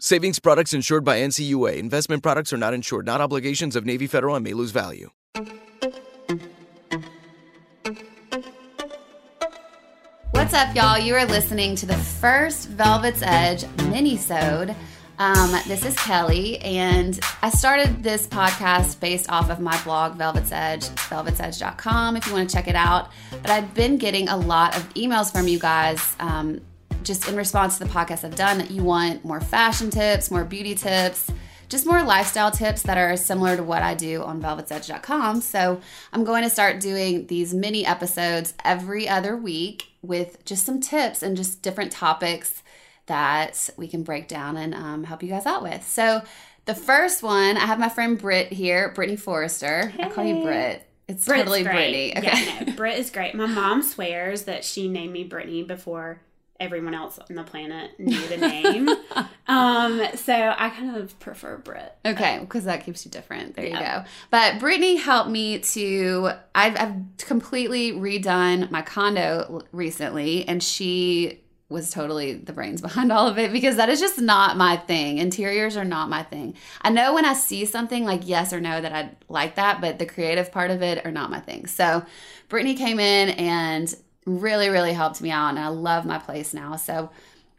Savings products insured by NCUA. Investment products are not insured, not obligations of Navy Federal and may lose value. What's up, y'all? You are listening to the first Velvet's Edge mini-sode. This is Kelly, and I started this podcast based off of my blog, Velvet's Edge, velvetsedge.com, if you want to check it out. But I've been getting a lot of emails from you guys, just in response to the podcast I've done, that you want more fashion tips, more beauty tips, just more lifestyle tips that are similar to what I do on velvetsedge.com. So I'm going to start doing these mini episodes every other week with just some tips and just different topics that we can break down and help you guys out with. So the first one, I have my friend Britt here, Brittany Forrester. Hey. I call you Britt. It's Britt's totally Brittany. Okay. Yeah, no, Britt is great. My mom swears that she named me Brittany before everyone else on the planet knew the name. So I kind of prefer Britt. Okay, because that keeps you different. There you go. But Brittany helped me to, I've completely redone my condo recently, and she was totally the brains behind all of it, because that is just not my thing. Interiors are not my thing. I know when I see something like yes or no that I like that, but the creative part of it are not my thing. So Brittany came in and really, really helped me out, and I love my place now. So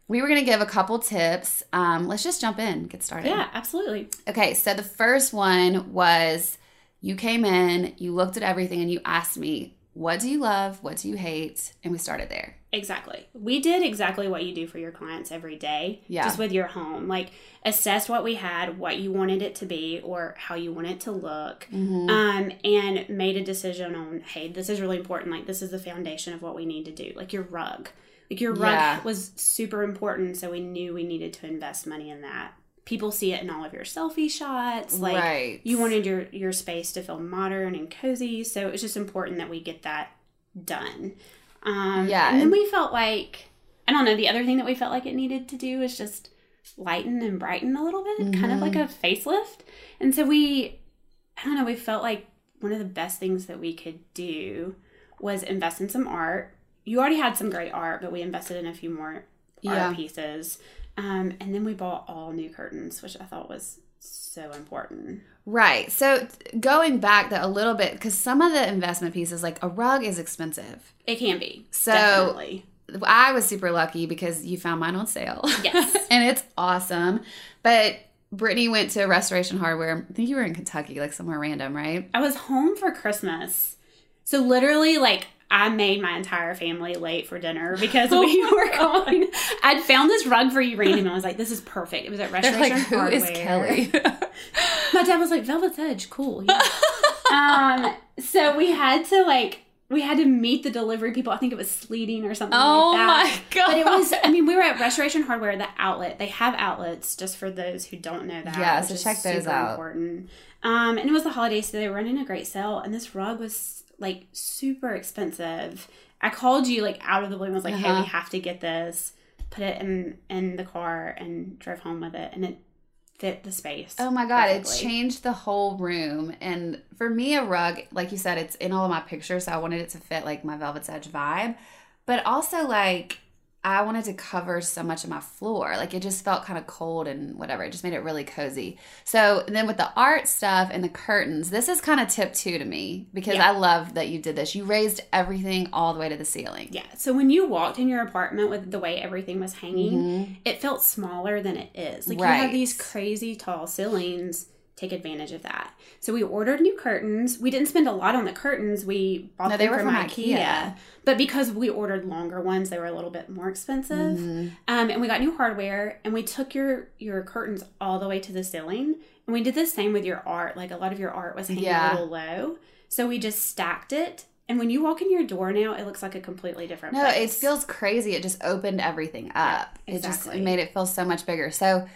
we were going to give a couple tips. Let's just jump in, get started. Yeah, absolutely. Okay, so the first one was you came in, you looked at everything, and you asked me, what do you love? What do you hate? And we started there. Exactly. We did exactly what you do for your clients every day, just with your home. Like, assess what we had, what you wanted it to be, or how you want it to look, and made a decision on, hey, this is really important. Like, this is the foundation of what we need to do. Like, your rug. Like, your rug was super important, so we knew we needed to invest money in that. People see it in all of your selfie shots. Like, you wanted your space to feel modern and cozy, so it's just important that we get that done. And then we felt like, I don't know, the other thing that we felt like it needed to do is just lighten and brighten a little bit, kind of like a facelift. And so we, I don't know, we felt like one of the best things that we could do was invest in some art. You already had some great art, but we invested in a few more art pieces. And then we bought all new curtains, which I thought was so important. Right. So going back a little bit, because some of the investment pieces, like a rug, is expensive. It can be. So definitely. I was super lucky because you found mine on sale. Yes. And it's awesome. But Brittany went to Restoration Hardware. I think you were in Kentucky, like somewhere random, right? I was home for Christmas. So literally, like, I made my entire family late for dinner because we were going. I'd found this rug for you randomly, and I was like, this is perfect. It was at Restoration Hardware. Who is Kelly? My dad was like, Velvet's Edge, cool. So we had to meet the delivery people. I think it was sleeting or something like that. Oh, my God. But it was, I mean, we were at Restoration Hardware, the outlet. They have outlets, just for those who don't know that. Yeah, so check those out. Important. And it was the holidays, so they were running a great sale, and this rug was like super expensive. I called you like out of the blue and was like, hey, we have to get this. Put it in the car and drove home with it, and it fit the space. Oh my God, perfectly. It changed the whole room. And for me, a rug, like you said, it's in all of my pictures, so I wanted it to fit like my Velvet's Edge vibe. But also, like, I wanted to cover so much of my floor. Like, it just felt kind of cold and whatever. It just made it really cozy. So then with the art stuff and the curtains, this is kind of tip 2 to me, because I love that you did this. You raised everything all the way to the ceiling. Yeah. So when you walked in your apartment with the way everything was hanging, it felt smaller than it is. Like, you have these crazy tall ceilings. Take advantage of that. So we ordered new curtains. We didn't spend a lot on the curtains. We bought them from IKEA. But because we ordered longer ones, they were a little bit more expensive. And we got new hardware, and we took your curtains all the way to the ceiling. And we did the same with your art. Like, a lot of your art was hanging a little low. So we just stacked it. And when you walk in your door now, it looks like a completely different place. No, it feels crazy. It just opened everything up. Yeah, exactly. It just made it feel so much bigger. So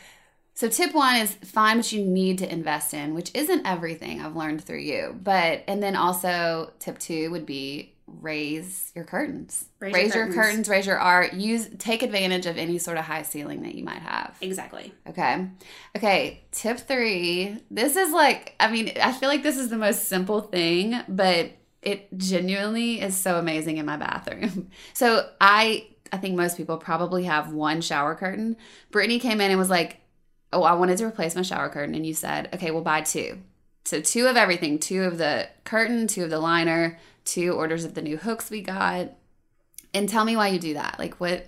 So tip one is find what you need to invest in, which isn't everything I've learned through you. But, and then also tip two would be raise your curtains. Raise your curtains, raise your art. Take advantage of any sort of high ceiling that you might have. Exactly. Okay. Okay. Tip three. This is like, I mean, I feel like this is the most simple thing, but it genuinely is so amazing in my bathroom. So I think most people probably have one shower curtain. Brittany came in and was like, oh, I wanted to replace my shower curtain. And you said, okay, we'll buy two. So two of everything, two of the curtain, two of the liner, two orders of the new hooks we got. And tell me why you do that. Like what?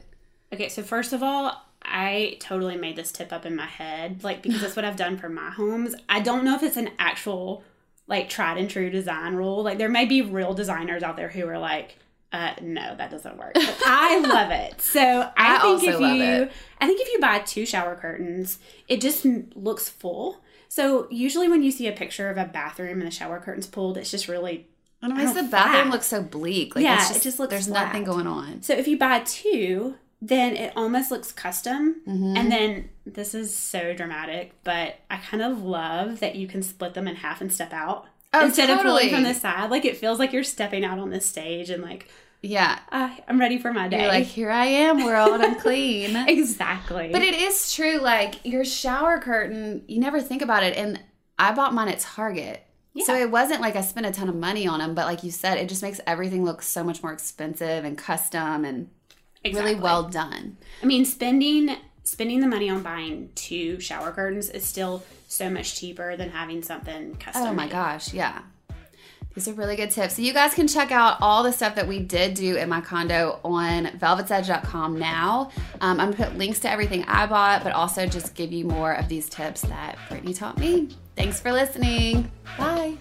Okay, so first of all, I totally made this tip up in my head, like because that's what I've done for my homes. I don't know if it's an actual like tried and true design rule. Like there may be real designers out there who are like, no, that doesn't work. But I love it. So I think if you buy two shower curtains, it just looks full. So usually when you see a picture of a bathroom and the shower curtain's pulled, it's just really the bathroom looks so bleak. Like, yeah, it just looks there's flat. Nothing going on. So if you buy two, then it almost looks custom. Mm-hmm. And then this is so dramatic, but I kind of love that you can split them in half and step out. Oh, instead totally. Of pulling from the side, like it feels like you're stepping out on this stage and like, yeah, I'm ready for my day. You're like, here I am, world, I'm clean. Exactly. But it is true, like your shower curtain, you never think about it. And I bought mine at Target. Yeah. So it wasn't like I spent a ton of money on them, but like you said, it just makes everything look so much more expensive and custom and exactly. really well done. I mean, spending the money on buying two shower curtains is still so much cheaper than having something custom. Oh my gosh, yeah. These are really good tips. So you guys can check out all the stuff that we did do in my condo on velvetsedge.com now. I'm going to put links to everything I bought, but also just give you more of these tips that Brittany taught me. Thanks for listening. Bye.